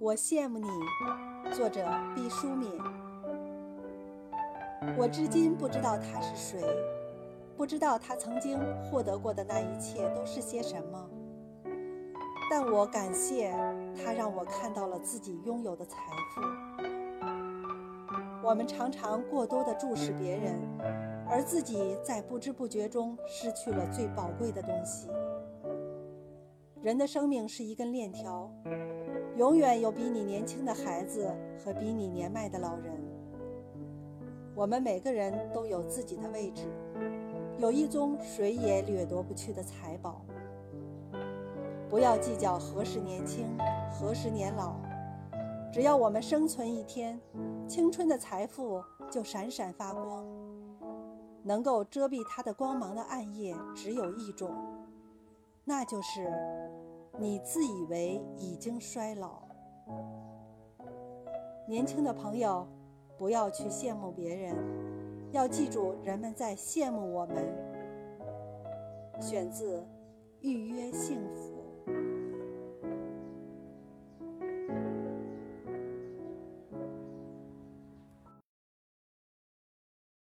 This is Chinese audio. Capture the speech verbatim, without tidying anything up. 我羡慕你，作者毕淑敏。我至今不知道他是谁，不知道他曾经获得过的那一切都是些什么，但我感谢他让我看到了自己拥有的财富。我们常常过多地注视别人，而自己在不知不觉中失去了最宝贵的东西。人的生命是一根链条，永远有比你年轻的孩子和比你年迈的老人。我们每个人都有自己的位置，有一宗谁也掠夺不去的财宝。不要计较何时年轻，何时年老，只要我们生存一天，青春的财富就闪闪发光。能够遮蔽它的光芒的暗夜只有一种，那就是你自以为已经衰老。年轻的朋友，不要去羡慕别人，要记住人们在羡慕我们。选自《预约幸福》。